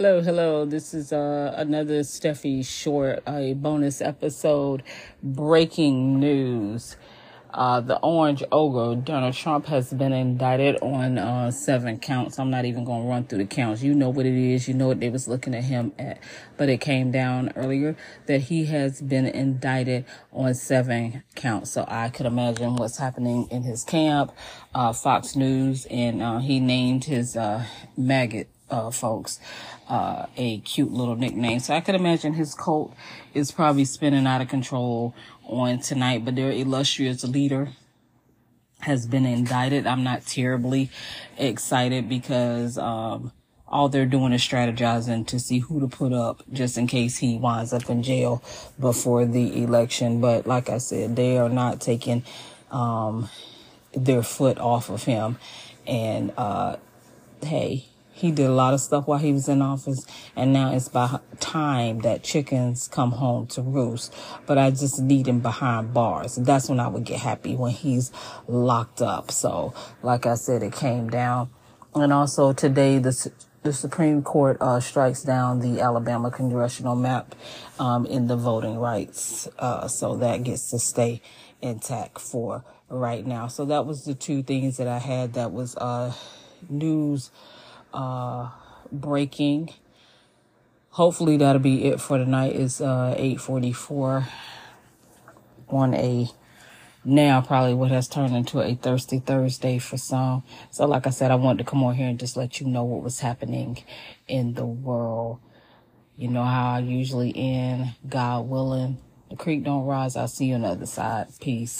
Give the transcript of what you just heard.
Hello. This is another Steffi Short, a bonus episode, breaking news. The orange ogre, Donald Trump, has been indicted on 7 counts. I'm not even going to run through the counts. You know what it is. You know what they was looking at him at. But it came down earlier that he has been indicted on 7 counts. So I could imagine what's happening in his camp, Fox News, and he named his maggot folks a cute little nickname. So I could imagine his cult is probably spinning out of control on tonight, but their illustrious leader has been indicted. I'm not terribly excited because all they're doing is strategizing to see who to put up just in case he winds up in jail before the election. But like I said, they are not taking their foot off of him. And hey, he did a lot of stuff while he was in office, and now it's by time that chickens come home to roost. But I just need him behind bars. That's when I would get happy, when he's locked up. So, like I said, it came down. And also today, the Supreme Court strikes down the Alabama congressional map in the voting rights. So that gets to stay intact for right now. So that was the two things that I had. That was news. Breaking. Hopefully that'll be it for tonight. It's 8:44 on a now probably what has turned into a thirsty Thursday for some. So like I said, I wanted to come on here and just let you know what was happening in the world. You know how I usually end. God willing, the creek don't rise. I'll see you on the other side. Peace.